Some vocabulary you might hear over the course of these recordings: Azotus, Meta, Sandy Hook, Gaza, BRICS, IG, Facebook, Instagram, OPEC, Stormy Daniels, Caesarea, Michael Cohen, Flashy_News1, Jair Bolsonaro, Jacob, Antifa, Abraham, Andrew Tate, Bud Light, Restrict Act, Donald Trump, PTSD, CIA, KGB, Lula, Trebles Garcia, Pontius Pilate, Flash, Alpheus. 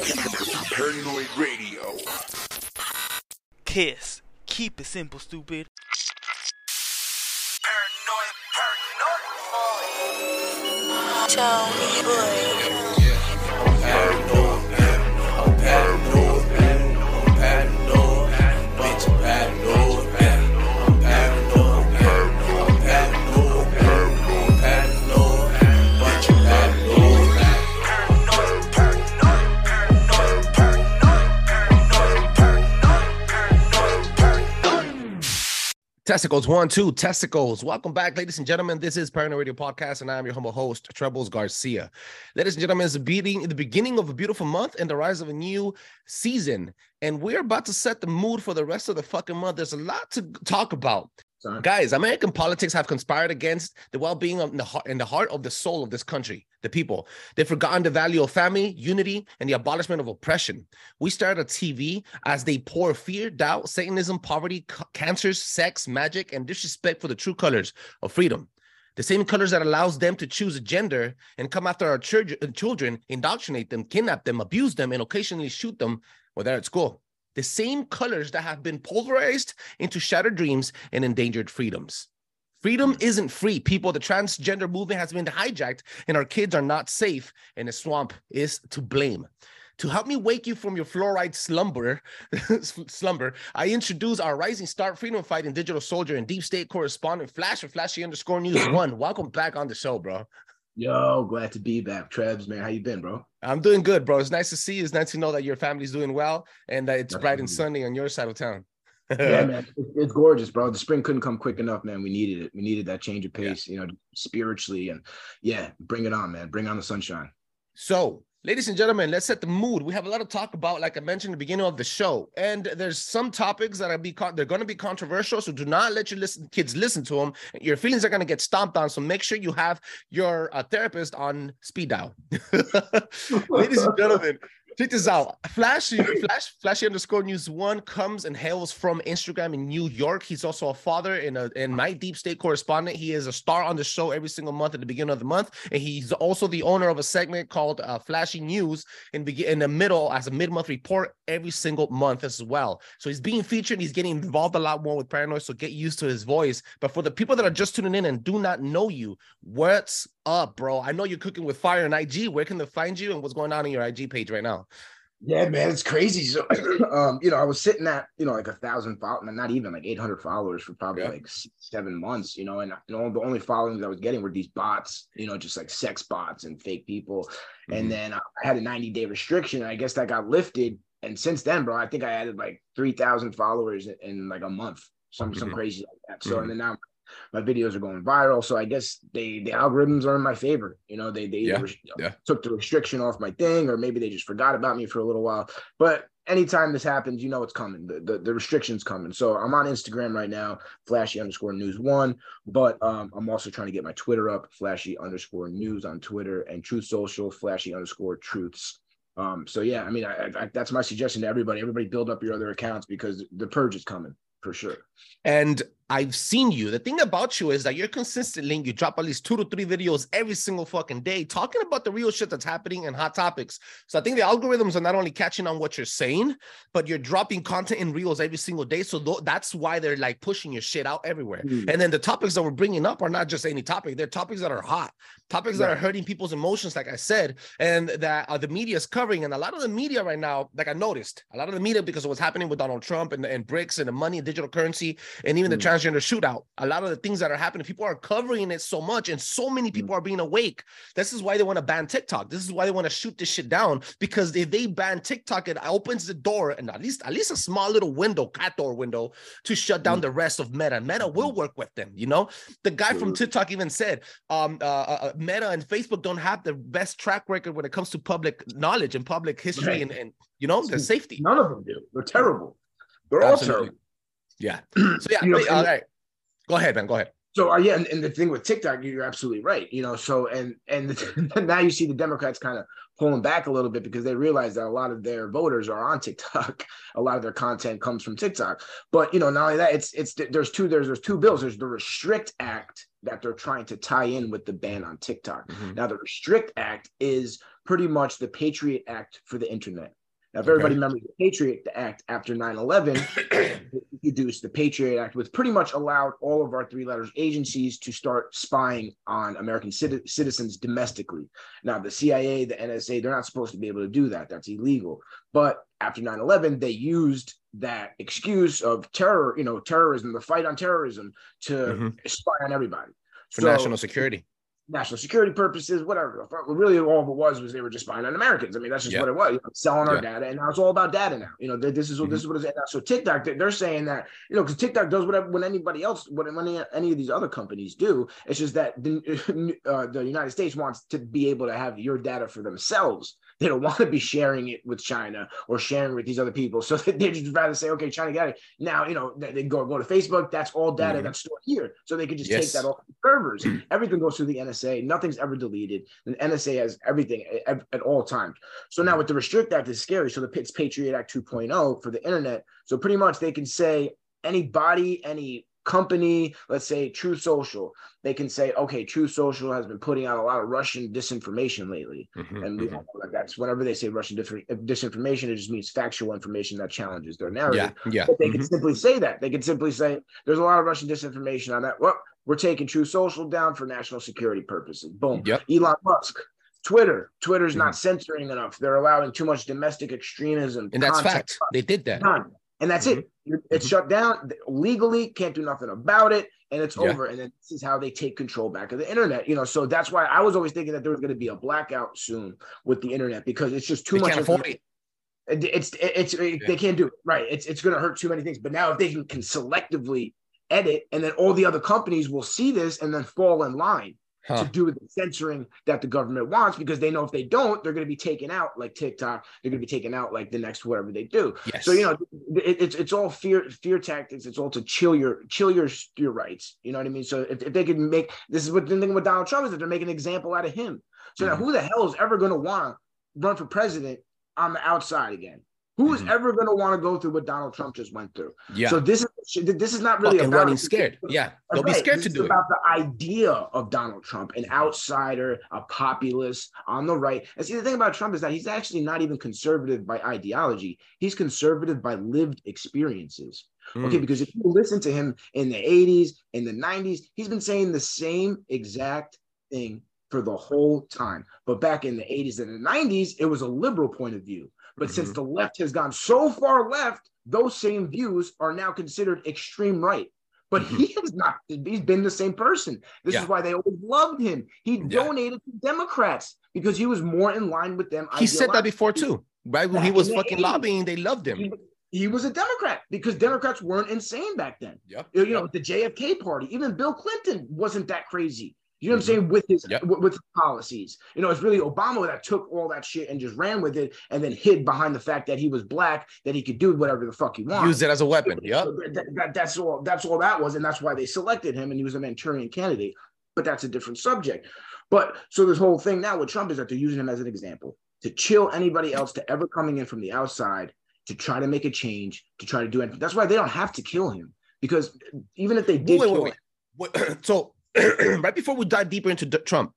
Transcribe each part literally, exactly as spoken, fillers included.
Paranoid Radio. Kiss. Keep it simple, stupid. Paranoid, paranoid boy. Tell me, boy. Yeah. I'm paranoid. I'm paranoid. I'm paranoid. Bitch, I'm paranoid. I'm paranoid. I'm paranoid. I'm paranoid. Bunch of paranoid. Testicles, one, two, testicles. Welcome back, ladies and gentlemen. This is Paranoid Radio Podcast, and I'm your humble host, Trebles Garcia. Ladies and gentlemen, it's the beginning of a beautiful month and the rise of a new season. And we're about to set the mood for the rest of the fucking month. There's a lot to talk about. Sorry. Guys, American politics have conspired against the well-being of the heart, and the heart of the soul of this country, the people. They've forgotten the value of family, unity, and the abolishment of oppression. We start a T V as they pour fear, doubt, Satanism, poverty, c- cancers, sex, magic, and disrespect for the true colors of freedom. The same colors that allows them to choose a gender and come after our chur- children, indoctrinate them, kidnap them, abuse them, and occasionally shoot them while they're at school. The same colors that have been pulverized into shattered dreams and endangered freedoms. Freedom isn't free, people. The transgender movement has been hijacked, and our kids are not safe, and the swamp is to blame. To help me wake you from your fluoride slumber, slumber, I introduce our rising star, freedom fighting digital soldier and deep state correspondent, Flash or Flashy underscore news one. Welcome back on the show, bro. Yo, glad to be back. Trebs, man, how you been, bro? I'm doing good, bro. It's nice to see you. It's nice to know that your family's doing well and that it's bright and sunny on your side of town. Yeah, man. It's gorgeous, bro. The spring couldn't come quick enough, man. We needed it. We needed that change of pace, yeah. You know, spiritually. And yeah, bring it on, man. Bring on the sunshine. So, ladies and gentlemen, let's set the mood. We have a lot of talk about, like I mentioned at the beginning of the show, and there's some topics that are be con- they're going to be controversial, so do not let your listen- kids listen to them. Your feelings are going to get stomped on, so make sure you have your uh, therapist on speed dial. Ladies and gentlemen, check this out. Flashy, Flash, Flashy underscore news one comes and hails from Instagram in New York. He's also a father and a and my deep state correspondent. He is a star on the show every single month at the beginning of the month, and he's also the owner of a segment called uh, Flashy News in be- in the middle as a mid-month report every single month as well. So he's being featured. He's getting involved a lot more with Paranoid. So get used to his voice. But for the people that are just tuning in and do not know you, what's up, bro? I know you're cooking with fire on I G. Where can they find you, and what's going on in your I G page right now? Yeah, man, it's crazy. So, um, you know, I was sitting at, you know, like a thousand followers, not even like eight hundred followers for probably yeah. like six, seven months, you know, and, and all the only followings I was getting were these bots, you know, just like sex bots and fake people. Mm-hmm. And then I had a ninety day restriction. And I guess that got lifted. And since then, bro, I think I added like three thousand followers in, in like a month, some, mm-hmm. some crazy like that. So, mm-hmm. and then now my videos are going viral, so I guess they the algorithms are in my favor. You know, they they yeah, res- yeah. took the restriction off my thing, or maybe they just forgot about me for a little while. But anytime this happens, you know it's coming. The the, the restriction's coming. So I'm on Instagram right now, Flashy underscore news one. But um, I'm also trying to get my Twitter up, Flashy underscore news on Twitter, and True Social, Flashy underscore truths. Um, so yeah, I mean, I, I, that's my suggestion to everybody. Everybody build up your other accounts because the purge is coming. For sure. And I've seen you. The thing about you is that you're consistently, you drop at least two to three videos every single fucking day talking about the real shit that's happening and hot topics. So I think the algorithms are not only catching on what you're saying, but you're dropping content in reels every single day. So th- that's why they're like pushing your shit out everywhere. Mm. And then the topics that we're bringing up are not just any topic. They're topics that are hot, topics right. that are hurting people's emotions, like I said, and that uh, the media is covering. And a lot of the media right now, like I noticed, a lot of the media, because of what's happening with Donald Trump and, and BRICS and the money and digital currency and even mm. the trans shootout, a lot of the things that are happening, people are covering it so much, and so many people are being awake. This is why they want to ban TikTok. This is why they want to shoot this shit down, because if they ban TikTok, it opens the door, and at least at least a small little window, cat door window, to shut down the rest of Meta. Meta will work with them, you know. The guy from TikTok even said, um, uh, uh, Meta and Facebook don't have the best track record when it comes to public knowledge and public history, right. and, and you know, the safety. None of them do. They're terrible. They're Absolutely. all terrible. Yeah. So yeah. You know, all right. Go ahead, man. Go ahead. So uh, yeah, and, and the thing with TikTok, you're absolutely right. You know, so and and the, now you see the Democrats kind of pulling back a little bit because they realize that a lot of their voters are on TikTok. A lot of their content comes from TikTok. But you know, not only that, it's it's there's two there's there's two bills. There's the Restrict Act that they're trying to tie in with the ban on TikTok. Mm-hmm. Now, the Restrict Act is pretty much the Patriot Act for the internet. Now, if everybody okay. remembers the Patriot Act after nine eleven, introduced the Patriot Act, which pretty much allowed all of our three letters agencies to start spying on American cit- citizens domestically. Now, the C I A, the N S A, they're not supposed to be able to do that. That's illegal. But after nine eleven, they used that excuse of terror, you know, terrorism, the fight on terrorism to mm-hmm. spy on everybody. For so, national security. National security purposes, whatever. Really, all it was was they were just spying on Americans. I mean, that's just yep. what it was. You know, selling our yep. data, and now it's all about data now. You know, this is what mm-hmm. this is what it's at now. So TikTok, they're saying that, you know, because TikTok does whatever when anybody else, when any, any of these other companies do. It's just that the, uh, the United States wants to be able to have your data for themselves. They don't want to be sharing it with China or sharing with these other people. So they just rather say, okay, China got it. Now, you know, they go go to Facebook. That's all data mm-hmm. that's stored here. So they could just yes. take that off the servers. Everything goes through the N S A. Nothing's ever deleted. And the N S A has everything at, at all times. So now with the Restrict Act, it's scary. So the it's Patriot Act two point oh for the internet. So pretty much they can say anybody, any company, let's say True Social, they can say, okay, True Social has been putting out a lot of Russian disinformation lately. Mm-hmm, and we mm-hmm. like that's whenever they say Russian dis- disinformation, it just means factual information that challenges their narrative. Yeah, yeah. But they mm-hmm. can simply say that. They can simply say, there's a lot of Russian disinformation on that. Well, we're taking True Social down for national security purposes. Boom. Yep. Elon Musk, Twitter. Twitter's mm-hmm. not censoring enough. They're allowing too much domestic extremism. And that's fact. They did that. None. And that's mm-hmm. it. It's mm-hmm. shut down legally, can't do nothing about it, and it's yeah. over. And then this is how they take control back of the internet. You know, so that's why I was always thinking that there was going to be a blackout soon with the internet, because it's just too they much. Can't afford it. It's it's, it's yeah. they can't do it right. It's it's going to hurt too many things. But now if they can, can selectively edit, and then all the other companies will see this and then fall in line huh. to do with the censoring that the government wants, because they know if they don't, they're going to be taken out like TikTok. They're going to be taken out like the next whatever they do. Yes. So, you know, it, it's it's all fear fear tactics. It's all to chill your chill your your rights. You know what I mean? So if, if they can make this is what the thing with Donald Trump is that they're making an example out of him. So mm-hmm. now who the hell is ever going to want to run for president on the outside again? Who is mm-hmm. ever going to want to go through what Donald Trump just went through? Yeah. So this is this is not really fucking about running scared. Yeah. They'll right. be scared this to do about it. About the idea of Donald Trump, an outsider, a populist on the right. And see, the thing about Trump is that he's actually not even conservative by ideology. He's conservative by lived experiences. Mm. Okay, because if you listen to him in the eighties, in the nineties, he's been saying the same exact thing for the whole time. But back in the eighties and the nineties, it was a liberal point of view. But mm-hmm. since the left has gone so far left, those same views are now considered extreme right. But mm-hmm. he has not, he's been the same person. This yeah. is why they always loved him. He yeah. donated to Democrats because he was more in line with them. He said that before too, right? When he was fucking eighties, lobbying, they loved him. He, He was a Democrat because Democrats weren't insane back then. Yep. You know, the J F K party, even Bill Clinton wasn't that crazy. You know what I'm saying? With his yep. with his policies. You know, it's really Obama that took all that shit and just ran with it and then hid behind the fact that he was black, that he could do whatever the fuck he wanted. Use it as a weapon. Yep. So that, that, that's all that's all that was. And that's why they selected him, and he was a Manchurian candidate. But that's a different subject. But so this whole thing now with Trump is that they're using him as an example to chill anybody else to ever coming in from the outside to try to make a change, to try to do anything. That's why they don't have to kill him, because even if they did wait, kill wait, wait. him. Wait, so right before we dive deeper into D- Trump,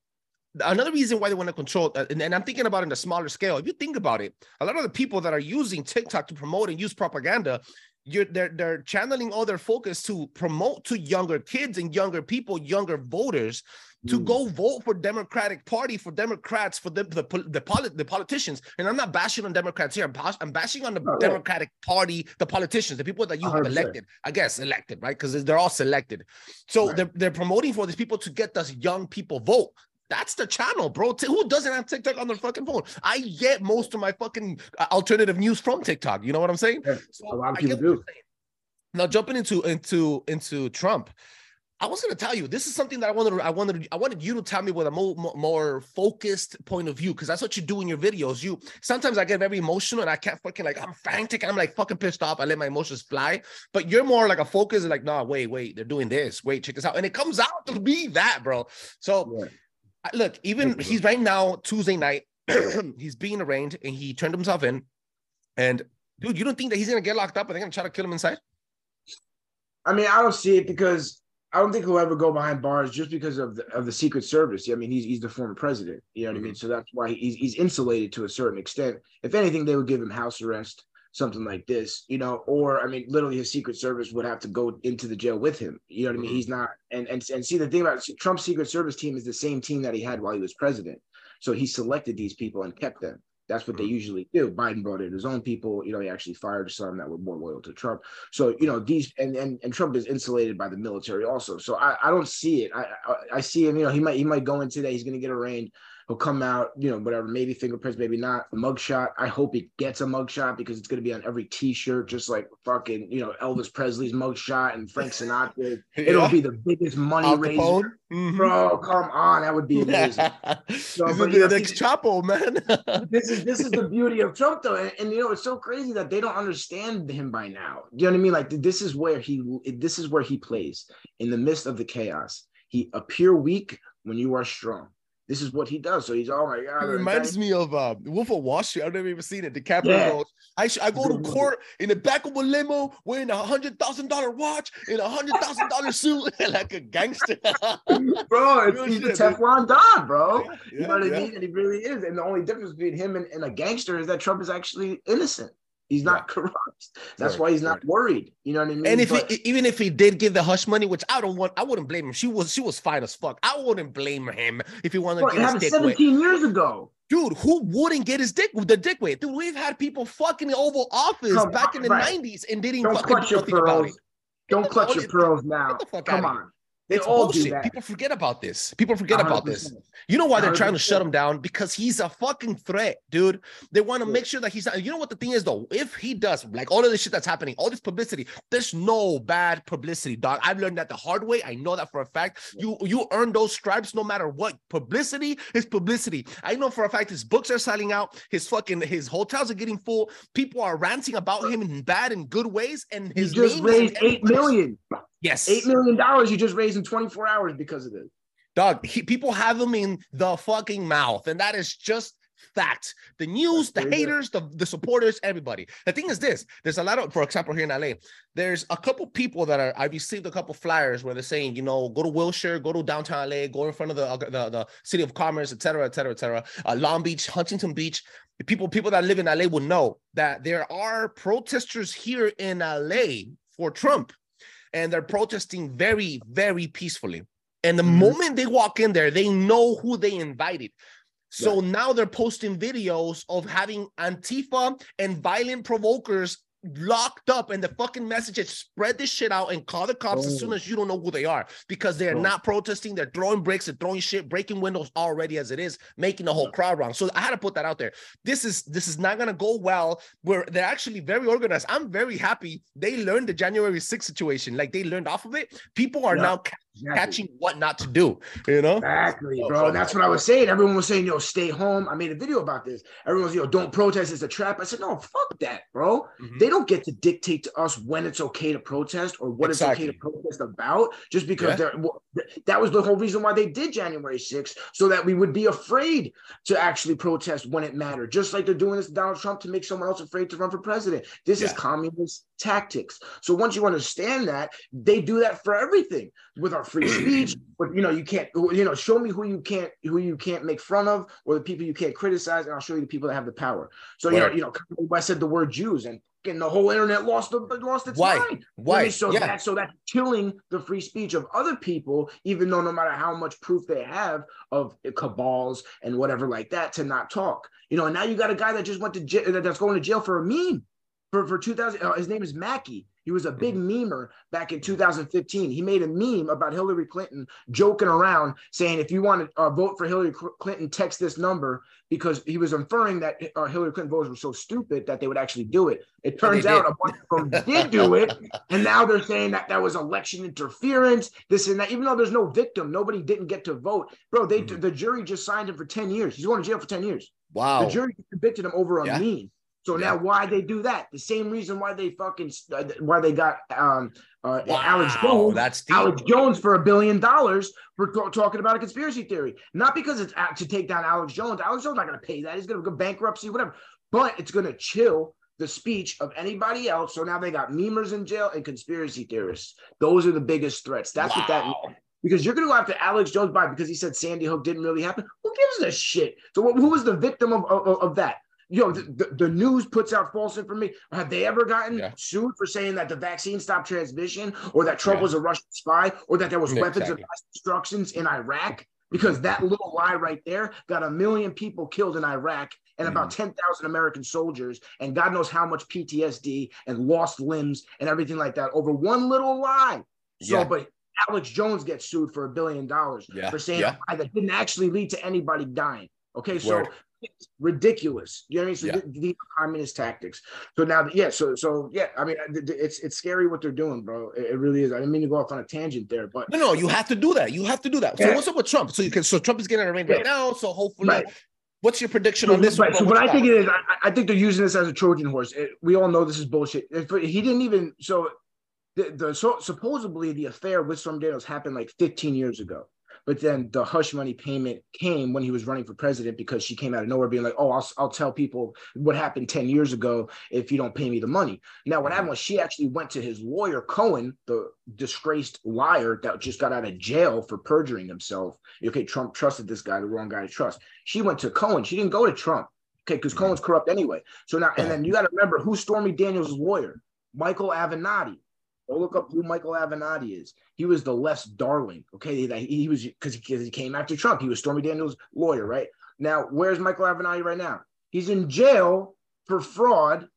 another reason why they want to control, uh, and, and I'm thinking about it in a smaller scale. If you think about it, a lot of the people that are using TikTok to promote and use propaganda, you're, they're, they're channeling all their focus to promote to younger kids and younger people, younger voters, to mm. go vote for Democratic Party, for Democrats, for the the the, polit- the politicians. And I'm not bashing on Democrats here. I'm, bash- I'm bashing on the oh, Democratic yeah. Party, the politicians, the people that you have elected. I guess elected, right? Because they're all selected. So right. they're, they're promoting for these people to get those young people vote. That's the channel, bro. T- who doesn't have TikTok on their fucking phone? I get most of my fucking uh, alternative news from TikTok. You know what I'm saying? Yeah, so a lot of people do. Now jumping into into into Trump. I was going to tell you, this is something that I wanted. I wanted. I wanted you to tell me with a more, more focused point of view, because that's what you do in your videos. You sometimes I get very emotional and I can't fucking like I'm frantic and I'm like fucking pissed off. I let my emotions fly, but you're more like a focus and like, nah, wait, wait, they're doing this. Wait, check this out, and it comes out to be that, bro. So, yeah. Look, even he's right now Tuesday night. He's being arraigned and he turned himself in. And dude, you don't think that he's going to get locked up and they're going to try to kill him inside? I mean, I don't see it because. I don't think he'll ever go behind bars just because of the, of the Secret Service. I mean, he's he's the former president. You know what mm-hmm. I mean? So that's why he's he's insulated to a certain extent. If anything, they would give him house arrest, something like this, you know, or I mean, literally his Secret Service would have to go into the jail with him. You know what mm-hmm. I mean? He's not. And, and and see, the thing about Trump's Secret Service team is the same team that he had while he was president. So he selected these people and kept them. That's what mm-hmm. they usually do. Biden brought in his own people. You know, he actually fired some that were more loyal to Trump. So, you know, these and and, and Trump is insulated by the military also. So I, I don't see it. I, I I see him, you know, he might he might go in today. He's going to get arraigned. He'll come out, you know, whatever, maybe fingerprints, maybe not. A mugshot. I hope he gets a mugshot because it's going to be on every T-shirt, just like fucking, you know, Elvis Presley's mugshot and Frank Sinatra. Yeah. It'll be the biggest money raiser. Mm-hmm. Bro, come on. That would be amazing. So, this would be the next Chapo, man. this is this is the beauty of Trump, though. And, and, you know, it's so crazy that they don't understand him by now. Do you know what I mean? Like, this is where he, this is where he plays. In the midst of the chaos, he appear weak when you are strong. This is what he does. So he's, oh my God. It reminds me of uh, Wolf of Wall Street. I've never even seen it. The Capitol yeah. goes, I, sh- I go to court in the back of a limo wearing a one hundred thousand dollars watch and a one hundred thousand dollars suit like a gangster. Bro, it's really the Teflon Don, bro. Yeah, yeah, you know what yeah. I mean? And he really is. And the only difference between him and, and a gangster is that Trump is actually innocent. He's not yeah. corrupt. That's right, why he's not right. worried. You know what I mean? And if but, he, even if he did give the hush money, which I don't want, I wouldn't blame him. She was she was fine as fuck. I wouldn't blame him if he wanted bro, to get his dick wet. seventeen years ago. Dude, who wouldn't get his dick with the dick wet? Dude, we've had people fucking the Oval Office Come back on, in the right. nineties and they didn't don't fucking do nothing pearls. about it. Don't get clutch your pearls now. Come on. They it's all bullshit. Do that. People forget about this. People forget one hundred percent about this. You know why they're trying to shut him down? Because he's a fucking threat, dude. They want to yeah. make sure that he's not. You know what the thing is, though? If he does, like all of this shit that's happening, all this publicity, there's no bad publicity, dog. I've learned that the hard way. I know that for a fact. Yeah. You you earn those stripes no matter what. Publicity is publicity. I know for a fact his books are selling out. His fucking, his hotels are getting full. People are ranting about him in bad and good ways. And his he just raised eight million dollars. Yes. eight million dollars you just raised in twenty-four hours because of this. Dog, he, people have him in the fucking mouth. And that is just fact. The news, the haters, the, the supporters, everybody. The thing is this. There's a lot of, for example, here in L A, there's a couple people that are, I received a couple flyers where they're saying, you know, go to Wilshire, go to downtown L A, go in front of the the, the City of Commerce, et cetera, et cetera, et cetera. Uh, Long Beach, Huntington Beach. The people, people that live in L A will know that there are protesters here in L A for Trump. And they're protesting very, very peacefully. And the mm-hmm. moment they walk in there, they know who they invited. So yeah. now they're posting videos of having Antifa and violent provokers locked up, and the fucking message is spread this shit out and call the cops oh. as soon as you don't know who they are, because they're oh. not protesting. They're throwing bricks and throwing shit, breaking windows already as it is, making the whole yeah. crowd wrong. So I had to put that out there. This is this is not gonna go well. Where they're actually very organized. I'm very happy they learned the January sixth situation. Like they learned off of it. People are yeah. now ca- exactly. catching what not to do. You know exactly, bro. Oh, that's what I was saying. Everyone was saying, "Yo, stay home." I made a video about this. Everyone was, "Yo, don't protest. It's a trap." I said, "No, fuck that, bro." Mm-hmm. They don't get to dictate to us when it's okay to protest or what exactly. it's okay to protest about, just because yeah. they're, that was the whole reason why they did January sixth, so that we would be afraid to actually protest when it mattered, just like they're doing this to Donald Trump to make someone else afraid to run for president. This yeah. is communist tactics. So once you understand that, they do that for everything with our free speech, but you know, you can't, you know, show me who you can't, who you can't make fun of or the people you can't criticize, and I'll show you the people that have the power. So, you know, you know, Kanye West said the word Jews, and And the whole internet lost the lost its Why? mind. Why? So yeah. that so that's killing the free speech of other people, even though no matter how much proof they have of cabals and whatever like that to not talk, you know. And now you got a guy that just went to jail, that's going to jail for a meme for for two thousand. Uh, his name is Mackey. He was a big mm-hmm. memer back in two thousand fifteen. He made a meme about Hillary Clinton, joking around, saying if you want to uh, vote for Hillary Clinton, text this number, because he was inferring that uh, Hillary Clinton voters were so stupid that they would actually do it. It turns out a bunch of them did do it, and now they're saying that that was election interference, this and that, even though there's no victim. Nobody didn't get to vote. Bro, they mm-hmm. the jury just signed him for ten years. He's going to jail for ten years. Wow. The jury convicted him over a yeah. meme. So yeah. now why they do that? The same reason why they fucking uh, why they got um, uh, wow, Alex Jones, that's Alex Jones for a billion dollars for t- talking about a conspiracy theory. Not because it's to take down Alex Jones. Alex Jones not going to pay that. He's going to go bankruptcy, whatever. But it's going to chill the speech of anybody else. So now they got memers in jail and conspiracy theorists. Those are the biggest threats. That's wow. what that means. Because you're going to go after Alex Jones by because he said Sandy Hook didn't really happen. Who gives a shit? So what, who was the victim of, of, of that? You know, the, the news puts out false information. Have they ever gotten yeah. sued for saying that the vaccine stopped transmission or that Trump yeah. was a Russian spy or that there was exactly. weapons of mass destructions in Iraq? Because that little lie right there got a million people killed in Iraq and mm. about ten thousand American soldiers and God knows how much P T S D and lost limbs and everything like that over one little lie. So, yeah. but Alex Jones gets sued for a billion dollars yeah. for saying yeah. a lie that didn't actually lead to anybody dying. Okay, so Word. It's ridiculous. You know what I mean? So yeah. th- these are communist tactics. So now, yeah, so, so yeah, I mean, th- th- it's it's scary what they're doing, bro. It, it really is. I didn't mean to go off on a tangent there, but. No, no, you have to do that. You have to do that. So yeah. what's up with Trump? So you can. So Trump is getting arraigned yeah. right now, so hopefully. Right. What's your prediction so, on this? Right. So what I think it is, I, I think they're using this as a Trojan horse. It, we all know this is bullshit. If he didn't even, so the, the so, supposedly the affair with Stormy Daniels happened like fifteen years ago. But then the hush money payment came when he was running for president because she came out of nowhere being like, oh, I'll, I'll tell people what happened ten years ago if you don't pay me the money. Now, what happened was she actually went to his lawyer, Cohen, the disgraced liar that just got out of jail for perjuring himself. Okay, Trump trusted this guy, the wrong guy to trust. She went to Cohen. She didn't go to Trump, okay, because Cohen's corrupt anyway. So now, and then you got to remember who's Stormy Daniels' lawyer, Michael Avenatti. Go look up who Michael Avenatti is. He was the left's darling, okay? He, he was, because he came after Trump. He was Stormy Daniels' lawyer, right? Now, where's Michael Avenatti right now? He's in jail for fraud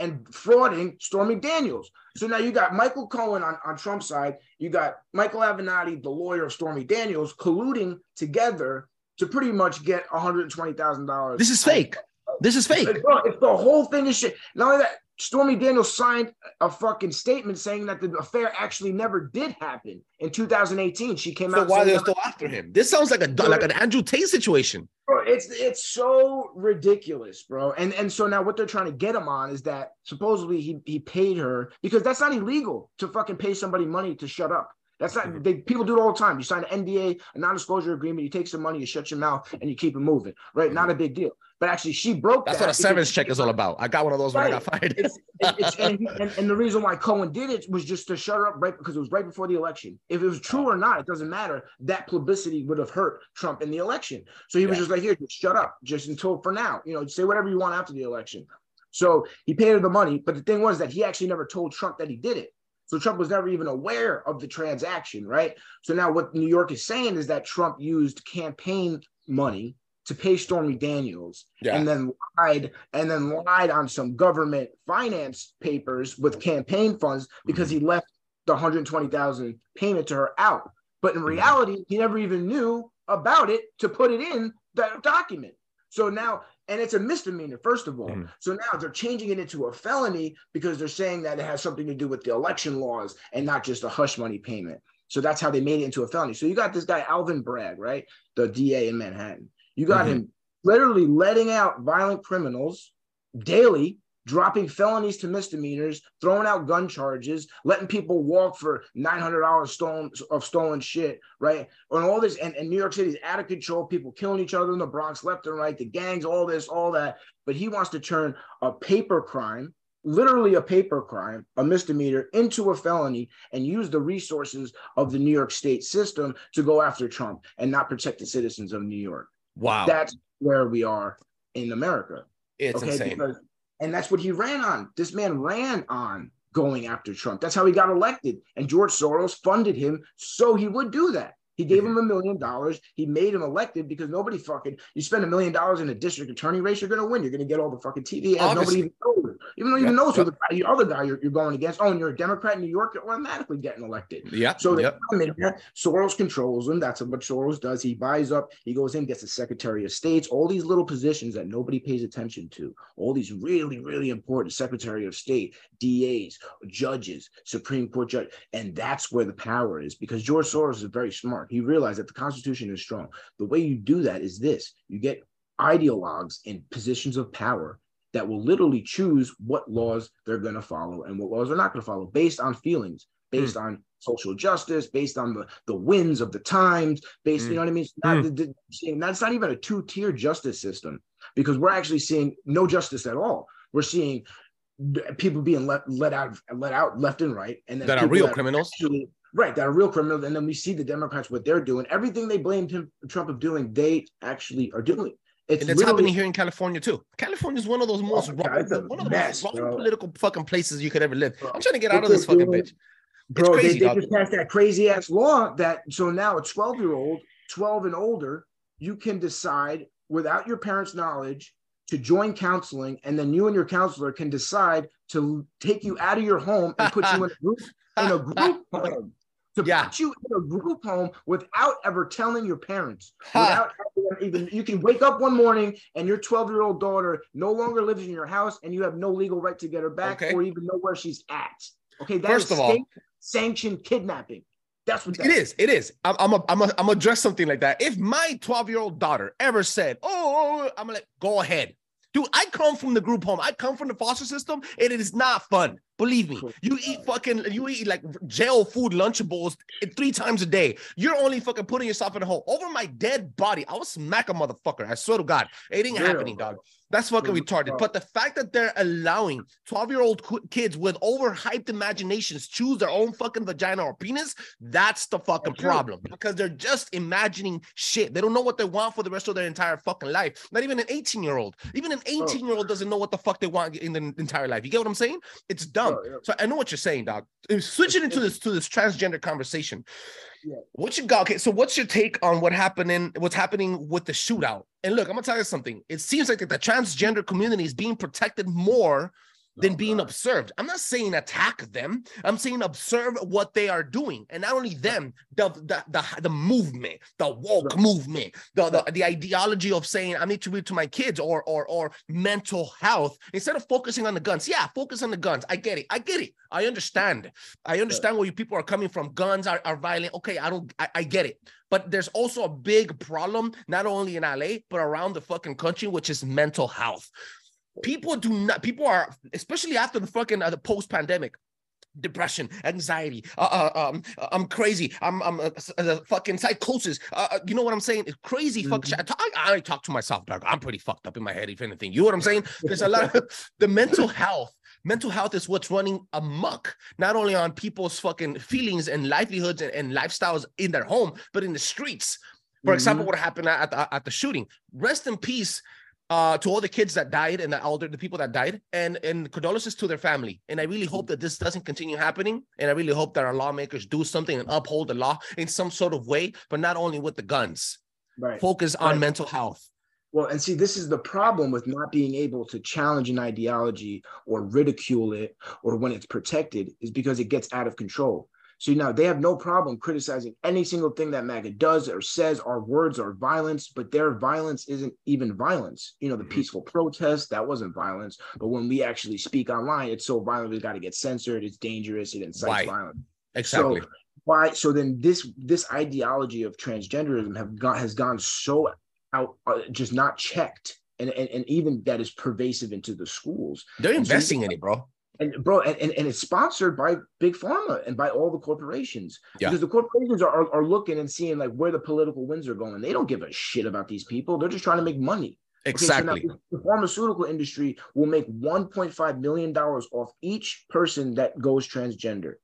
and frauding Stormy Daniels. So now you got Michael Cohen on, on Trump's side. You got Michael Avenatti, the lawyer of Stormy Daniels, colluding together to pretty much get one hundred twenty thousand dollars. This is fake. This is fake. It's, it's the whole thing is shit. Not only that, Stormy Daniels signed a fucking statement saying that the affair actually never did happen in two thousand eighteen. She came so out. So why they're still after him? This sounds like a like an Andrew Tate situation. Bro, it's it's so ridiculous, bro. And and so now what they're trying to get him on is that supposedly he he paid her, because that's not illegal to fucking pay somebody money to shut up. That's not, they, people do it all the time. You sign an N D A, a non-disclosure agreement, you take some money, you shut your mouth, and you keep it moving, right? Not a big deal. But actually, she broke That's that. That's what a severance check is all about. I got one of those right. when I got fired. It's, it's, and, and, and the reason why Cohen did it was just to shut her up, right? Because it was right before the election. If it was true or not, it doesn't matter. That publicity would have hurt Trump in the election. So he was yeah. just like, here, just shut up, just until for now. You know, say whatever you want after the election. So he paid her the money. But the thing was that he actually never told Trump that he did it. So Trump was never even aware of the transaction, right? So now what New York is saying is that Trump used campaign money to pay Stormy Daniels yeah. and then lied and then lied on some government finance papers with campaign funds because he left the one hundred twenty thousand payment to her out. But in reality, he never even knew about it to put it in that document. So now, and it's a misdemeanor, first of all. Mm. So now they're changing it into a felony because they're saying that it has something to do with the election laws and not just a hush money payment. So that's how they made it into a felony. So you got this guy, Alvin Bragg, right? The D A in Manhattan. You got mm-hmm. him literally letting out violent criminals daily, dropping felonies to misdemeanors, throwing out gun charges, letting people walk for nine hundred dollars stolen, of stolen shit, right? And all this, and, and New York City's out of control, people killing each other in the Bronx, left and right, the gangs, all this, all that. But he wants to turn a paper crime, literally a paper crime, a misdemeanor, into a felony and use the resources of the New York state system to go after Trump and not protect the citizens of New York. Wow. That's where we are in America. It's okay? Insane. Because And that's what he ran on. This man ran on going after Trump. That's how he got elected. And George Soros funded him so he would do that. He gave him a million dollars. He made him elected because nobody fucking, you spend a million dollars in a district attorney race, you're going to win. You're going to get all the fucking T V ads. Nobody even knows. Even though you yeah. knows who the guy, other guy you're, you're going against. Oh, and you're a Democrat in New York, you're automatically getting elected. Yeah. So they yep. come in here. Soros controls him. That's what Soros does. He buys up. He goes in, gets the Secretary of States, all these little positions that nobody pays attention to. All these really, really important Secretary of State, D As, judges, Supreme Court judge. And that's where the power is, because George Soros is very smart. He realized that the Constitution is strong. The way you do that is this. You get ideologues in positions of power that will literally choose what laws they're going to follow and what laws they're not going to follow based on feelings, based mm. on social justice, based on the, the winds of the times, based, mm. you know what I mean? It's not, mm. the, that's not even a two-tier justice system, because we're actually seeing no justice at all. We're seeing people being let let out let out left and right, and then that are real that criminals, actually, right? That are real criminals, and then we see the Democrats what they're doing. Everything they blamed him Trump of doing, they actually are doing. It's and it's happening here in California too. California is one of those most oh God, wrong, one of mess, most wrong political fucking places you could ever live. I'm trying to get out of this fucking bitch. Bro, it's crazy, they, they just passed that crazy ass law that so now a twelve year old, twelve and older, you can decide without your parents' knowledge to join counseling, and then you and your counselor can decide to take you out of your home and put you in a group in a group home. To yeah. put you in a group home without ever telling your parents. Without even, you can wake up one morning and your twelve year old daughter no longer lives in your house, and you have no legal right to get her back okay. or even know where she's at. Okay, that First is of all, state sanctioned kidnapping. That's what that it is. is. It is. I'm I'm a, I'm a, I'm gonna address something like that. If my twelve year old daughter ever said, "Oh, oh I'm gonna like, go ahead." Dude, I come from the group home. I come from the foster system, and it is not fun. Believe me. You eat fucking, you eat like jail food, Lunchables three times a day. You're only fucking putting yourself in a hole. Over my dead body, I will smack a motherfucker. I swear to God, it ain't yeah, happening, dog. That's fucking retarded. But the fact that they're allowing twelve year old kids with overhyped imaginations choose their own fucking vagina or penis, that's the fucking problem. Because they're just imagining shit. They don't know what they want for the rest of their entire fucking life. Not even an eighteen year old. Even an eighteen year old doesn't know what the fuck they want in their entire life. You get what I'm saying? It's dumb. So I know what you're saying, dog. Switching into this to this transgender conversation. Yeah. What you got? Okay, so what's your take on what happening? What's happening with the shootout? And look, I'm gonna tell you something. It seems like the transgender community is being protected more than being observed. I'm not saying attack them. I'm saying observe what they are doing, and not only them, the the the, the movement, the woke movement, the, the the ideology of saying I need to read to my kids or or or mental health instead of focusing on the guns. Yeah, focus on the guns. I get it. I get it. I understand. I understand where you people are coming from. Guns are, are violent. Okay, I don't. I, I get it. But there's also a big problem, not only in L A but around the fucking country, which is mental health. People do not, people are, especially after the fucking uh, the post-pandemic, depression, anxiety, uh, uh, um, I'm crazy, I'm, I'm uh, uh, fucking psychosis, uh, uh, you know what I'm saying? It's crazy mm-hmm. fucking shit. I talk, I, I talk to myself, dog. I'm pretty fucked up in my head, if anything. You know what I'm saying? There's a lot of, the mental health, mental health is what's running amok, not only on people's fucking feelings and livelihoods and, and lifestyles in their home, but in the streets. For mm-hmm. example, what happened at the, at the shooting. Rest in peace. Uh, to all the kids that died and the elder, the people that died, and, and condolences to their family. And I really hope that this doesn't continue happening. And I really hope that our lawmakers do something and uphold the law in some sort of way, but not only with the guns. Right. Focus on right. mental health. Well, and see, this is the problem with not being able to challenge an ideology or ridicule it, or when it's protected, is because it gets out of control. So now they have no problem criticizing any single thing that MAGA does or says. Our words are violence, but their violence isn't even violence. You know, the peaceful protest, that wasn't violence. But when we actually speak online, it's so violent, we've got to get censored. It's dangerous. It incites right. violence. Exactly. So, why, so then this this ideology of transgenderism have got, has gone so out, uh, just not checked. And, and, and even that is pervasive into the schools. They're investing so, in it, bro. And bro, and, and, and it's sponsored by Big Pharma and by all the corporations. Yeah. Because the corporations are, are, are looking and seeing like where the political winds are going. They don't give a shit about these people. They're just trying to make money. Exactly. Okay, so the pharmaceutical industry will make one point five million dollars off each person that goes transgender.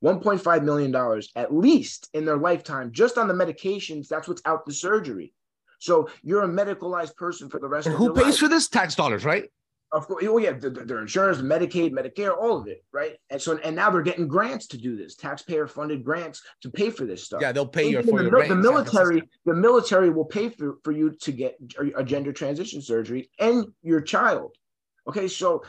one point five million dollars at least in their lifetime, just on the medications. That's what's out the surgery. So you're a medicalized person for the rest and of your life. Who pays for this? Tax dollars, right? Of course, oh yeah, their insurance, Medicaid, Medicare, all of it, right? And so, and now they're getting grants to do this, taxpayer-funded grants to pay for this stuff. Yeah, they'll pay your, for the, your the military. The military will pay for, for you to get a gender transition surgery and your child. Okay, so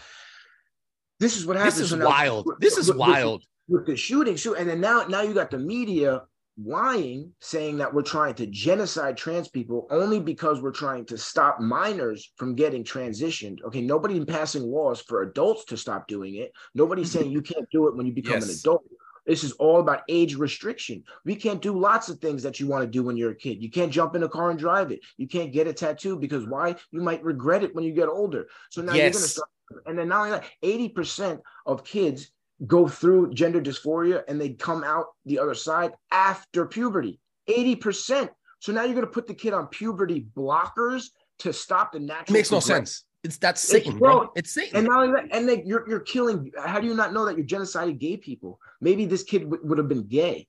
this is what happens. This is now, wild. With, this is with, wild with, with the shooting. Shoot, and then now, now you got the media lying, saying that we're trying to genocide trans people only because we're trying to stop minors from getting transitioned. Okay, nobody's passing laws for adults to stop doing it. Nobody's saying you can't do it when you become yes. an adult. This is all about age restriction. We can't do lots of things that you want to do when you're a kid. You can't jump in a car and drive it. You can't get a tattoo because why? You might regret it when you get older. So now yes. you're going to start. And then not only that, eighty percent of kids go through gender dysphoria and they come out the other side after puberty, eighty percent. So now you're going to put the kid on puberty blockers to stop the natural. It makes no sense. It's that's Satan, it's, bro. bro. It's Satan. And now, and like you're you're killing. How do you not know that you're genociding gay people? Maybe this kid w- would have been gay,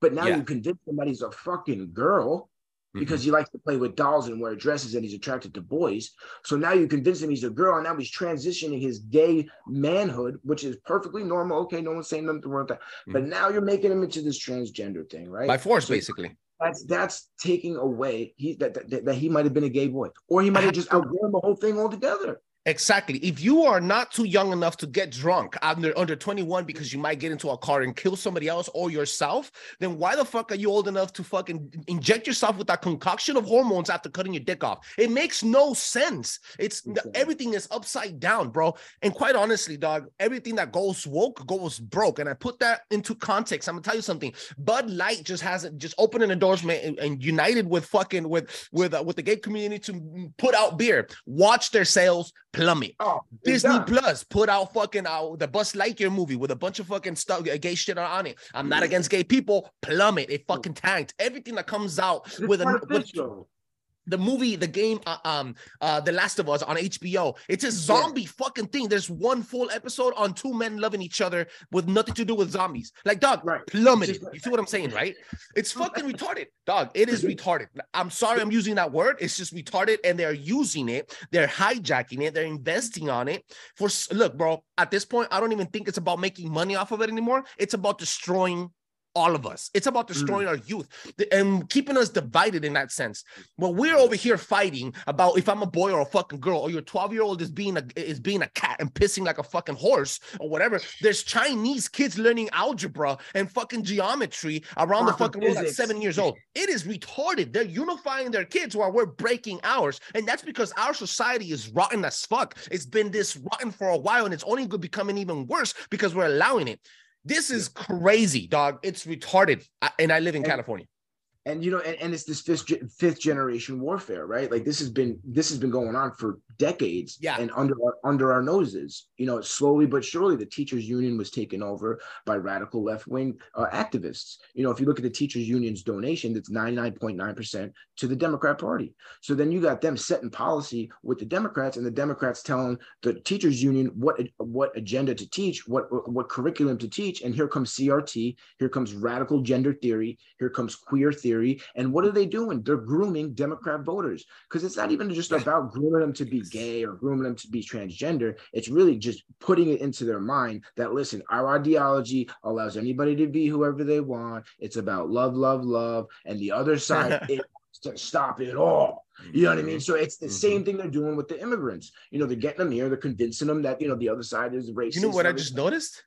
but now yeah. you convince somebody he's a fucking girl because mm-hmm. he likes to play with dolls and wear dresses and he's attracted to boys. So now you convince him he's a girl, and now he's transitioning his gay manhood, which is perfectly normal. Okay, no one's saying nothing wrong with that. Mm-hmm. But now you're making him into this transgender thing, right? By force, so, basically. That's that's taking away he, that, that that he might have been a gay boy, or he might have just outgrown the whole thing altogether. Exactly. If you are not too young enough to get drunk under, under twenty-one because you might get into a car and kill somebody else or yourself, then why the fuck are you old enough to fucking inject yourself with that concoction of hormones after cutting your dick off? It makes no sense. It's okay. Everything is upside down, bro. And quite honestly, dog, everything that goes woke goes broke. And I put that into context. I'm gonna tell you something. Bud Light just hasn't just opened an endorsement and, and united with fucking with with uh, with the gay community to put out beer. Watch their sales plummet. Oh, Disney done. Plus put out fucking out the Buzz Lightyear movie with a bunch of fucking stuff, gay shit on it. I'm not against gay people. Plummet. It fucking tanked. Everything that comes out it's with a with, the movie, the game, uh, um, uh, The Last of Us on H B O. It's a zombie yeah. fucking thing. There's one full episode on two men loving each other with nothing to do with zombies. Like, dog, right. plummeted. You see what I'm saying, right? It's fucking retarded, dog. It is retarded. I'm sorry I'm using that word. It's just retarded, and they're using it. They're hijacking it. They're investing on it. For look, bro, at this point, I don't even think it's about making money off of it anymore. It's about destroying all of us. It's about destroying mm. our youth and keeping us divided in that sense. Well, we're over here fighting about if I'm a boy or a fucking girl, or your twelve-year-old is being a is being a cat and pissing like a fucking horse or whatever. There's Chinese kids learning algebra and fucking geometry around oh, the fucking world at seven years old. It is retarded. They're unifying their kids while we're breaking ours, and that's because our society is rotten as fuck. It's been this rotten for a while, and it's only becoming even worse because we're allowing it. This is crazy, dog. It's retarded. I, and I live in and, California. And, you know, and, and it's this fifth, fifth generation warfare, right? Like this has been this has been going on for decades yeah. and under our, under our noses. You know, slowly but surely, the teachers union was taken over by radical left wing uh, activists. You know, if you look at the teachers union's donation, that's ninety-nine point nine percent to the Democrat Party. So then you got them setting policy with the Democrats, and the Democrats telling the teachers union what what agenda to teach, what what curriculum to teach. And here comes C R T, here comes radical gender theory, here comes queer theory. And what are they doing? They're grooming Democrat voters, because it's not even just about grooming them to be gay or grooming them to be transgender. It's really just putting it into their mind that, listen, our ideology allows anybody to be whoever they want. It's about love, love, love. And the other side is to stop it all. You know what I mean? So it's the mm-hmm. same thing they're doing with the immigrants. You know, they're getting them here. They're convincing them that, you know, the other side is racist. You know what I just noticed?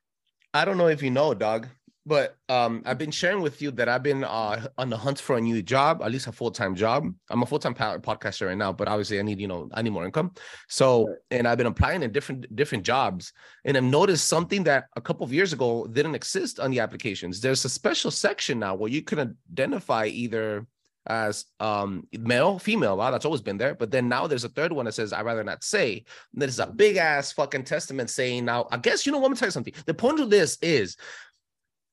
I don't know if you know, dog, but um, I've been sharing with you that I've been uh, on the hunt for a new job, at least a full-time job. I'm a full-time podcaster right now, but obviously I need, you know, I need more income. So, and I've been applying in different different jobs, and I've noticed something that a couple of years ago didn't exist on the applications. There's a special section now where you can identify either as um, male, female. Wow, that's always been there. But then now there's a third one that says, I'd rather not say. And there's a big ass fucking testament saying, now, I guess, you know what, I'm gonna tell you something. The point of this is,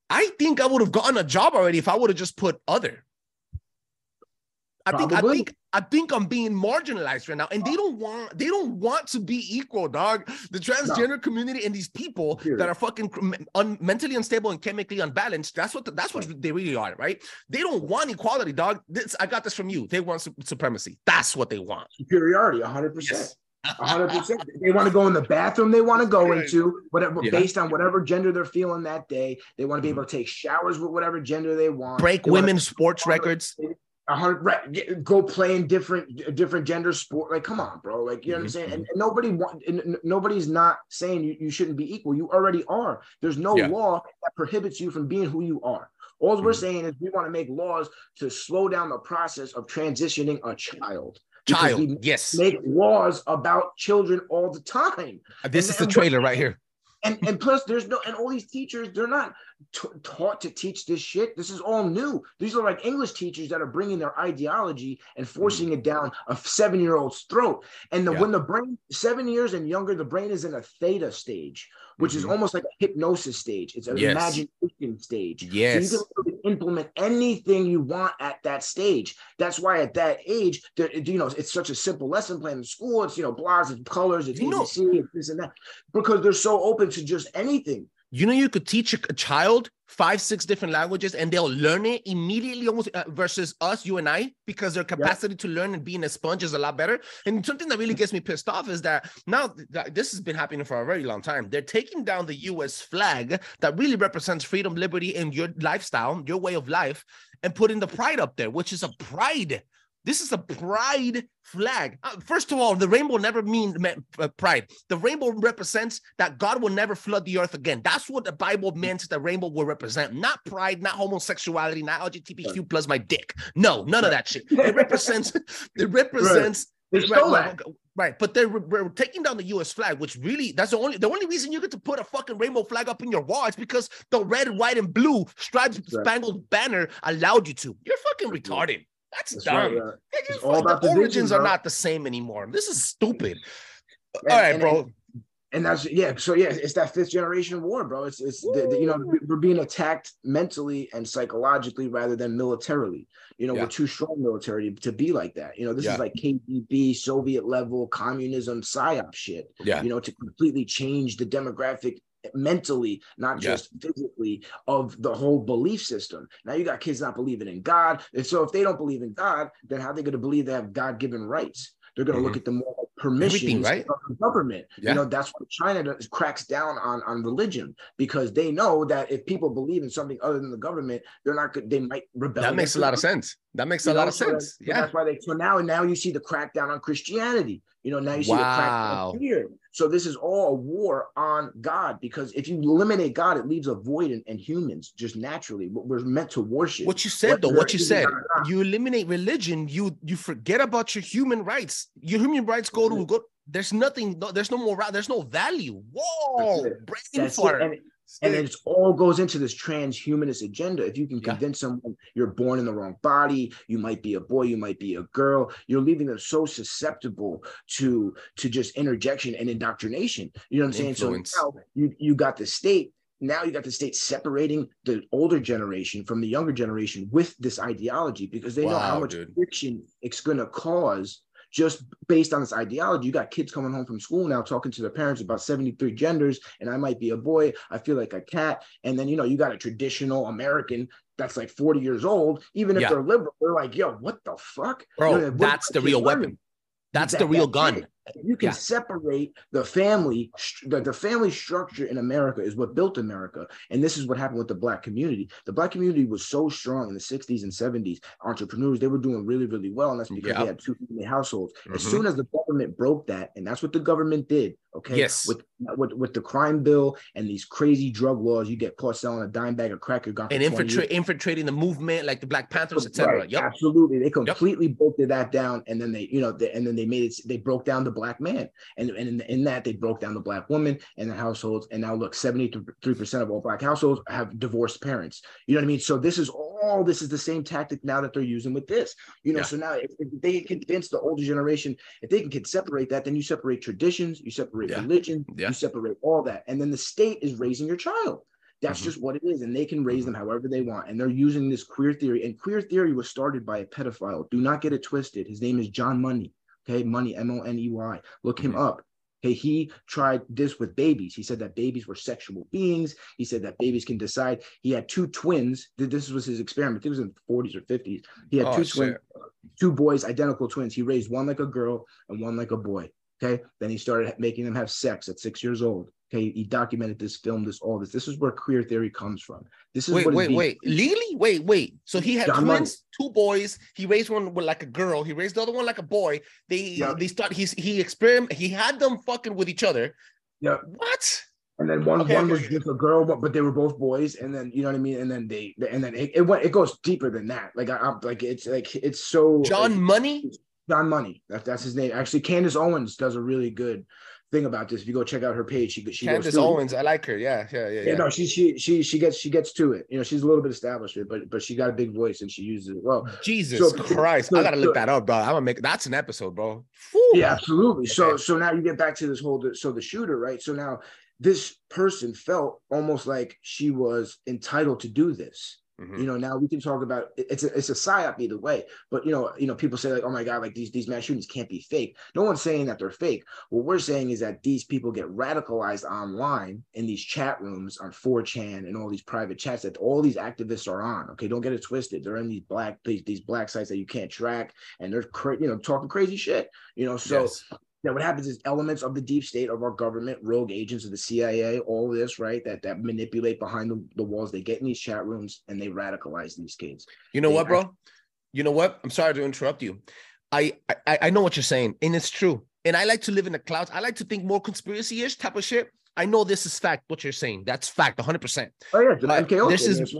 I think I would have gotten a job already if I would have just put other. I Probably. think I think I think I'm being marginalized right now, and they don't want they don't want to be equal, dog. The transgender no. community and these people Seriously. that are fucking un- mentally unstable and chemically unbalanced. That's what the, that's what they really are, right? They don't want equality, dog. This I got this from you. They want su- supremacy. That's what they want. Superiority, one hundred percent. Yes. one hundred percent. They want to go in the bathroom they want to go into, whatever, yeah. based on whatever gender they're feeling that day. They want to be able to take showers with whatever gender they want. Break they women's to- sports records. one hundred, right, go play in different different gender sport. Like, come on, bro. Like, you know mm-hmm. what I'm saying? And, and nobody want, and nobody's not saying you, you shouldn't be equal. You already are. There's no yeah. law that prohibits you from being who you are. All mm-hmm. we're saying is we want to make laws to slow down the process of transitioning a child. Child, we yes. make laws about children all the time. This and, is the trailer right here. And and plus, there's no, and all these teachers, they're not t- taught to teach this shit. This is all new. These are like English teachers that are bringing their ideology and forcing mm. it down a seven-year-old's throat. And the, yeah. when the brain, seven years and younger, the brain is in a theta stage, which mm-hmm. is almost like a hypnosis stage. It's an yes. imagination stage. Yes. So you can implement anything you want at that stage. That's why at that age, you know, it's such a simple lesson plan in school. It's, you know, blocks, it's colors, it's A B C, it's this and that, because they're so open to just anything. You know, you could teach a child five, six different languages and they'll learn it immediately, almost uh, versus us, you and I, because their capacity yep. to learn and being a sponge is a lot better. And something that really gets me pissed off is that now th- this has been happening for a very long time. They're taking down the U S flag that really represents freedom, liberty, and your lifestyle, your way of life, and putting the pride up there, which is a pride. This is a pride flag. Uh, first of all, the rainbow never means uh, pride. The rainbow represents that God will never flood the earth again. That's what the Bible meant the rainbow will represent. Not pride, not homosexuality, not L G B T Q plus my dick. No, none of that shit. It represents, it represents. Right. Right, right, but they're we're taking down the U S flag, which really, that's the only the only reason you get to put a fucking rainbow flag up in your wall is because the red, white, and blue striped spangled right. banner allowed you to. You're fucking retarded. That's, That's dumb. Right, right. It's all about the origins are not the same anymore. This is stupid. And, all right, and, bro. And that's yeah. So yeah, it's that fifth generation war, bro. It's it's the, the, you know, we're being attacked mentally and psychologically rather than militarily. You know, yeah. we're too strong military to be like that. You know, this yeah. is like K G B, Soviet level communism psyop shit. Yeah. You know, to completely change the demographic mentally, not just yeah. physically, of the whole belief system. Now you got kids not believing in God, and so if they don't believe in God, then how are they going to believe they have God-given rights? They're going to mm-hmm. look at the moral permissions right? of the government. Yeah. You know, that's why China does, cracks down on, on religion, because they know that if people believe in something other than the government, they're not good. They might rebel. That makes a lot of sense. That makes you a know, lot of so sense. That, yeah. So that's why they, so now, now you see the crackdown on Christianity. You know, now you see wow. the crackdown here. So this is all a war on God, because if you eliminate God, it leaves a void in, in humans just naturally. What we're meant to worship. What you said, what, though, what you said, you eliminate religion, you you forget about your human rights. Your human rights go to go. There's nothing. No, there's no more. There's no value. Whoa, brain fart. And it all goes into this transhumanist agenda. If you can convince yeah. someone you're born in the wrong body, you might be a boy, you might be a girl, you're leaving them so susceptible to, to just interjection and indoctrination. You know what I'm Influence. saying? So now you, you got the state. Now you got the state separating the older generation from the younger generation with this ideology, because they wow, know how much dude. friction it's going to cause. Just based on this ideology, you got kids coming home from school now talking to their parents about seventy-three genders, and I might be a boy, I feel like a cat. And then, you know, you got a traditional American that's like forty years old. Even if yeah. they're liberal, they're like, yo, what the fuck? Bro, you know, that's the real learning? weapon. That's that, the real that, gun. You can yeah. separate the family. The, the family structure in America is what built America. And this is what happened with the Black community. The Black community was so strong in the sixties and seventies. Entrepreneurs, they were doing really, really well. And that's because yep. they had two family households. Mm-hmm. As soon as the government broke that, and that's what the government did, okay? Yes. With, with, with the crime bill and these crazy drug laws, you get caught selling a dime bag of crack. Gone and infiltra- infiltrating the movement like the Black Panthers, et cetera. Right. Yep. Absolutely. They completely yep. broke that down. And then they, you know, they, and then they made it, they broke down the Black man, and, and in, in that they broke down the Black woman and the households. And now look, seventy-three percent of all Black households have divorced parents. You know what I mean? So this is all, this is the same tactic now that they're using with this, you know. Yeah. So now if, if they convince the older generation, if they can, can separate that, then you separate traditions, you separate yeah. religion, yeah. you separate all that, and then the state is raising your child. That's mm-hmm. just what it is. And they can raise them however they want. And they're using this queer theory, and queer theory was started by a pedophile. Do not get it twisted. His name is John Money. Okay, Money, M O N E Y. Look him mm-hmm. up. Okay, he tried this with babies. He said that babies were sexual beings. He said that babies can decide. He had two twins. This was his experiment. I think it was in the forties or fifties. He had oh, two twins, two boys, identical twins. He raised one like a girl and one like a boy. Okay, then he started making them have sex at six years old. Okay, he documented this, filmed this, all this. This is where queer theory comes from. This is wait, what wait, wait, legally, wait, wait. So he had John twins, Money. two boys. He raised one with like a girl. He raised the other one like a boy. They yeah. they start. He he experiment. He had them fucking with each other. Yeah. What? And then one okay, one okay. was just a girl, but, but they were both boys. And then, you know what I mean. And then they and then it it, went, it goes deeper than that. Like I, I'm like it's like it's so John like, Money. John Money. That, that's his name. Actually, Candace Owens does a really good thing about this. If you go check out her page, she she Candace goes Owens, it. I like her. Yeah, yeah, yeah, yeah. No, she she she she gets she gets to it. You know, she's a little bit established, but but she got a big voice and she uses it well. Jesus so, Christ, so, I gotta so, look that up, bro. I'm gonna make that's an episode, bro. Whew. Yeah, absolutely. Okay. So so now you get back to this whole so the shooter, right? So now this person felt almost like she was entitled to do this. Mm-hmm. You know, now we can talk about it's a, it's a psyop either way. But, you know, you know, people say like, oh, my God, like these these mass shootings can't be fake. No one's saying that they're fake. What we're saying is that these people get radicalized online in these chat rooms on four chan and all these private chats that all these activists are on. OK, don't get it twisted. They're in these black these, these black sites that you can't track, and they're, cra- you know, talking crazy shit, you know, so. Yes. Now, what happens is elements of the deep state of our government, rogue agents of the C I A, all of this, right, that that manipulate behind the, the walls. They get in these chat rooms and they radicalize these kids. You know they what, bro? Act- you know what? I'm sorry to interrupt you. I, I I know what you're saying, and it's true. And I like to live in the clouds. I like to think more conspiracy-ish type of shit. I know this is fact, what you're saying. That's fact, one hundred percent. Oh, yeah. The M K Ultra. This is,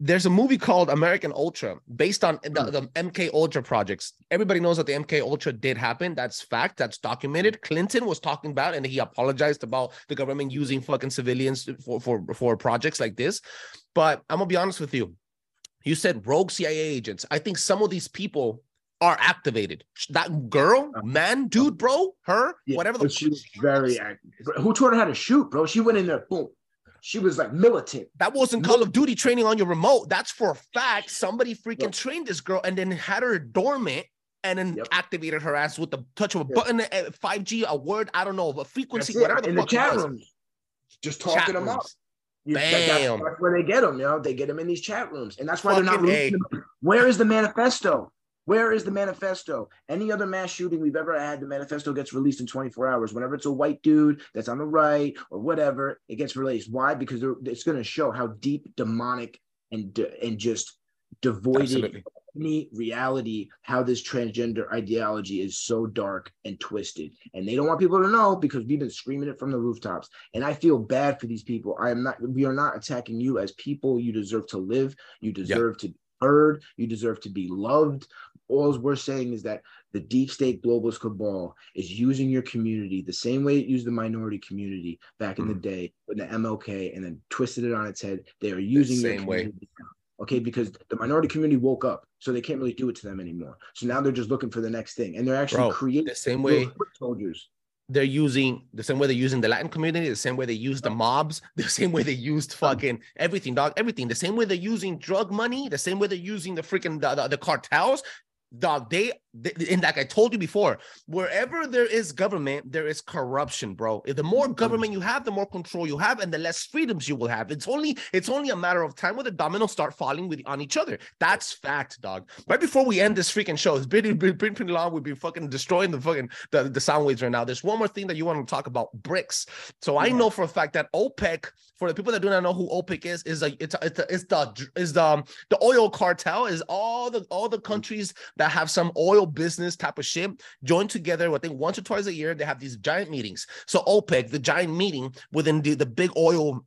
there's a movie called American Ultra based on the, the M K Ultra projects. Everybody knows that the M K Ultra did happen. That's fact. That's documented. Clinton was talking about, and he apologized about the government using fucking civilians for, for, for projects like this. But I'm going to be honest with you. You said rogue C I A agents. I think some of these people are activated. That girl, man, dude, bro, her, yeah, whatever. The she was very active. Who taught her how to shoot, bro? She went in there, boom. She was like militant. That wasn't Call of Duty training on your remote. That's for a fact. Somebody freaking yep. trained this girl and then had her dormant and then yep. activated her ass with the touch of a yep. button, a five G, a word, I don't know, a frequency, whatever the in fuck the chat room. Just talking chat them rooms. Up. You, Bam. That, that's where they get them, you know? They get them in these chat rooms. And that's why fucking they're not releasing them. Where is the manifesto? Where is the manifesto? Any other mass shooting we've ever had, the manifesto gets released in twenty-four hours. Whenever it's a white dude that's on the right or whatever, it gets released. Why? Because it's going to show how deep, demonic, and and just devoid of any reality, how this transgender ideology is so dark and twisted. And they don't want people to know because we've been screaming it from the rooftops. And I feel bad for these people. I am not. We are not attacking you as people. You deserve to live. You deserve yeah. to be heard. You deserve to be loved. All we're saying is that the deep state globalist cabal is using your community the same way it used the minority community back in mm. the day with the M L K and then twisted it on its head. They are using the same way. Okay, because the minority community woke up, so they can't really do it to them anymore. So now they're just looking for the next thing, and they're actually Bro, creating the same way soldiers. They're using the same way they're using the Latin community, the same way they used the mobs, the same way they used fucking everything, dog, everything. The same way they're using drug money, the same way they're using the freaking the, the, the cartels. Dog, they, they, and like I told you before, wherever there is government, there is corruption, bro. The more government you have, the more control you have, and the less freedoms you will have. It's only it's only a matter of time where the dominoes start falling with, on each other. That's fact, dog. Right before we end this freaking show, it's been, been, been pretty long. We've been fucking destroying the fucking the, the sound waves right now. There's one more thing that you want to talk about, BRICS. So I know for a fact that OPEC, for the people that do not know who OPEC is, is a, it's a, it's, a, it's the is the um, the oil cartel is all the all the countries that have some oil business type of shit joined together. I think once or twice a year they have these giant meetings. So OPEC, the giant meeting within the, the big oil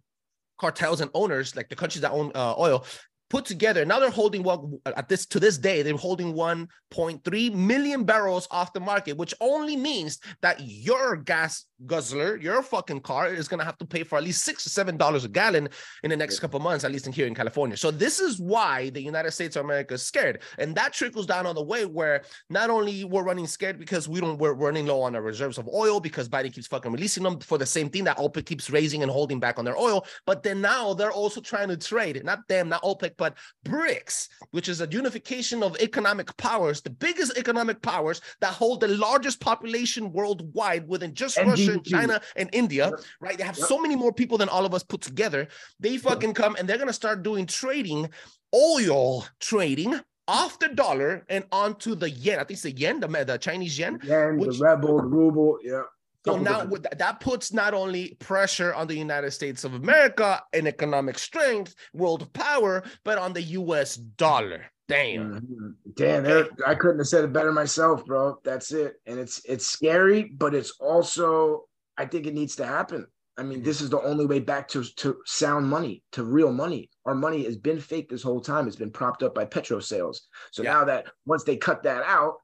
cartels and owners, like the countries that own uh, oil, put together. Now they're holding what well, at this to this day they're holding one point three million barrels off the market, which only means that your gas guzzler, your fucking car is gonna have to pay for at least six or seven dollars a gallon in the next couple of months, at least in here in California. So this is why the United States of America is scared, and that trickles down on the way where not only we're running scared because we don't we're running low on our reserves of oil because Biden keeps fucking releasing them for the same thing that OPEC keeps raising and holding back on their oil, but then now they're also trying to trade. Not them, not OPEC. But BRICS, which is a unification of economic powers, the biggest economic powers that hold the largest population worldwide within just and Russia, G D P. China, and India, yep. right? They have yep. so many more people than all of us put together. They fucking come and they're going to start doing trading, oil trading, off the dollar and onto the yen. I think it's the yen, the, the Chinese yen. yen which, the rebel, ruble, yeah. So now that puts not only pressure on the United States of America in economic strength, world power, but on the U S dollar. Damn. Mm-hmm. Damn, Eric, I couldn't have said it better myself, bro. That's it. And it's it's scary, but it's also, I think it needs to happen. I mean, this is the only way back to, to sound money, to real money. Our money has been fake this whole time. It's been propped up by petro sales. So yeah. now that once they cut that out,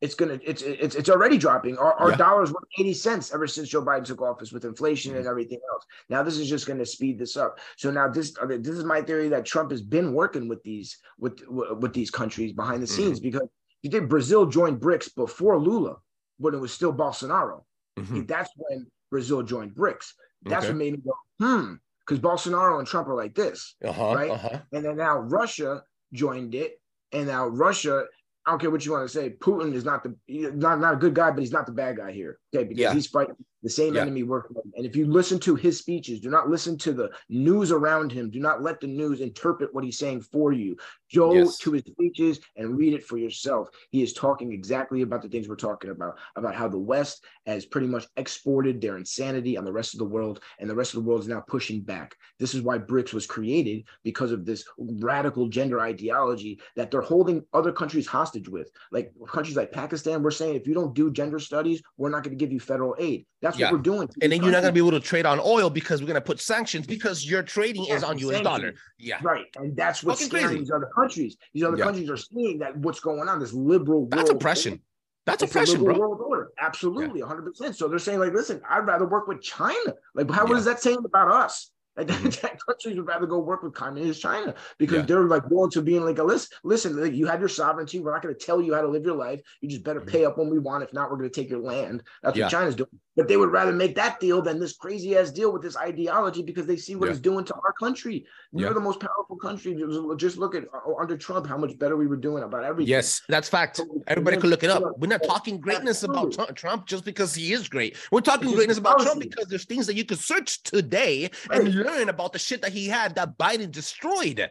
It's gonna. It's it's it's already dropping. Our our yeah. dollars were eighty cents ever since Joe Biden took office with inflation mm-hmm. and everything else. Now this is just going to speed this up. So now this this is my theory that Trump has been working with these with with these countries behind the scenes mm-hmm. because he did. Brazil joined BRICS before Lula, when it was still Bolsonaro. Mm-hmm. That's when Brazil joined BRICS. That's okay. what made me go hmm. because Bolsonaro and Trump are like this, uh-huh, right? Uh-huh. And then now Russia joined it, and now Russia, I don't care what you want to say, Putin is not the not, not a good guy, but he's not the bad guy here, okay? Because yeah. he's fighting the same yeah. enemy working with him. And if you listen to his speeches, do not listen to the news around him. Do not let the news interpret what he's saying for you. Go yes. to his speeches and read it for yourself. He is talking exactly about the things we're talking about, about how the West has pretty much exported their insanity on the rest of the world, and the rest of the world is now pushing back. This is why BRICS was created, because of this radical gender ideology that they're holding other countries hostage with. Like countries like Pakistan, we're saying, if you don't do gender studies, we're not going to give you federal aid. That's yeah. what we're doing. And then you're not going to be able to trade on oil because we're going to put sanctions because your trading yeah, is on U S dollar. Yeah. Right. And that's what's scaring crazy. These other countries. These other yeah. countries are seeing that what's going on, this liberal world. That's oppression. Order. That's it's oppression, bro. World order. Absolutely. Yeah. one hundred percent. So they're saying, like, listen, I'd rather work with China. Like, how yeah. what is that saying about us? Like, mm-hmm. that countries would rather go work with communist China because yeah. they're like willing to be like, listen, listen, like, you have your sovereignty. We're not going to tell you how to live your life. You just better mm-hmm. pay up when we want. If not, we're going to take your land. That's yeah. what China's doing. But they would rather make that deal than this crazy ass deal with this ideology because they see what yeah. it's doing to our country. We're yeah. the most powerful country. Just look at under Trump, how much better we were doing about everything. Yes, that's fact. Everybody could look it up. We're not talking greatness about Trump just because he is great. We're talking greatness about Trump because there's things that you could search today and right. learn about the shit that he had that Biden destroyed.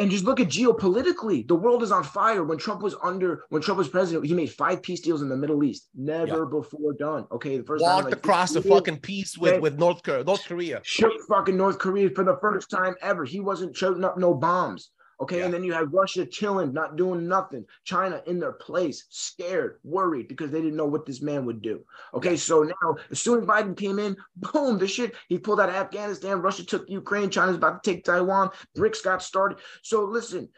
And just look at geopolitically, the world is on fire. When Trump was under, when Trump was president, he made five peace deals in the Middle East, never yeah. before done. Okay, the first walked time, like, across the fucking peace with, with North Korea, North Korea, shook fucking North Korea for the first time ever. He wasn't shooting up no bombs. Okay, yeah. and then you have Russia chilling, not doing nothing. China in their place, scared, worried, because they didn't know what this man would do. Okay, yeah. so now, as soon as Biden came in, boom, this shit, he pulled out of Afghanistan, Russia took Ukraine, China's about to take Taiwan, BRICS got started. So listen,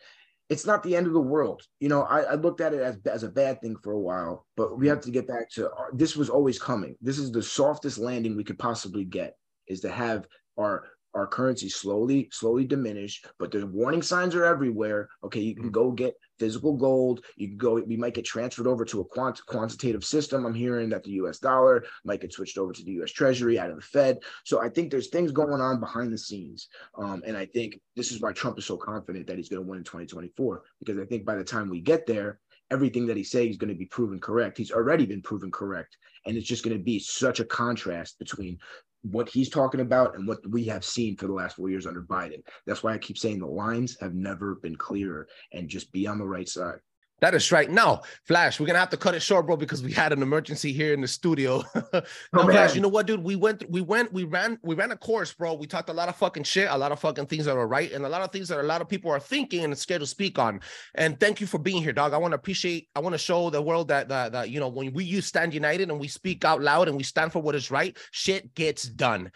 it's not the end of the world. You know, I, I looked at it as, as a bad thing for a while, but we have to get back to, our, this was always coming. This is the softest landing we could possibly get, is to have our Our currency slowly, slowly diminish, but the warning signs are everywhere. Okay, you can go get physical gold. You can go, we might get transferred over to a quant- quantitative system. I'm hearing that the U S dollar might get switched over to the U S Treasury out of the Fed. So I think there's things going on behind the scenes. Um, and I think this is why Trump is so confident that he's going to win in twenty twenty-four, because I think by the time we get there, everything that he says is going to be proven correct. He's already been proven correct. And it's just going to be such a contrast between what he's talking about and what we have seen for the last four years under Biden. That's why I keep saying the lines have never been clearer, and just be on the right side. That is right. Now, Flash, we're going to have to cut it short, bro, because we had an emergency here in the studio. Now, oh, Flash, you know what, dude? We went, we went, we ran, we ran a course, bro. We talked a lot of fucking shit, a lot of fucking things that are right, and a lot of things that a lot of people are thinking and scared to speak on. And thank you for being here, dog. I want to appreciate, I want to show the world that, that, that, you know, when we use Stand United and we speak out loud and we stand for what is right, shit gets done.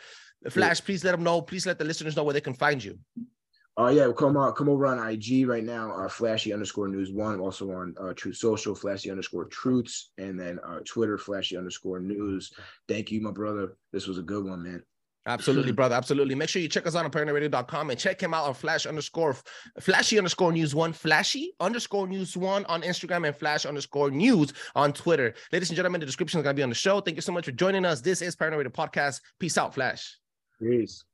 Flash, yeah. please let them know. Please let the listeners know where they can find you. Oh uh, yeah, come on, come over on I G right now. Uh, Flashy underscore news one. Also on uh, True Social, Flashy underscore truths, and then uh, Twitter, Flashy underscore news. Thank you, my brother. This was a good one, man. Absolutely, brother. Absolutely. Make sure you check us out on paranoid radio dot com and check him out on Flash underscore Flashy underscore news one, Flashy underscore news one on Instagram, and Flash underscore news on Twitter. Ladies and gentlemen, the description is gonna be on the show. Thank you so much for joining us. This is Paranoid Radio Podcast. Peace out, Flash. Peace.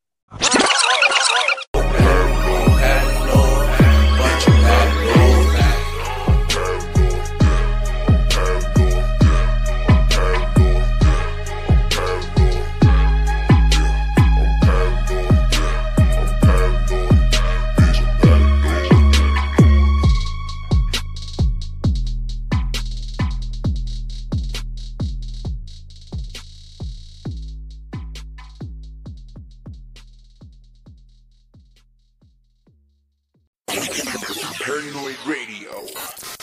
Paranoid Radio.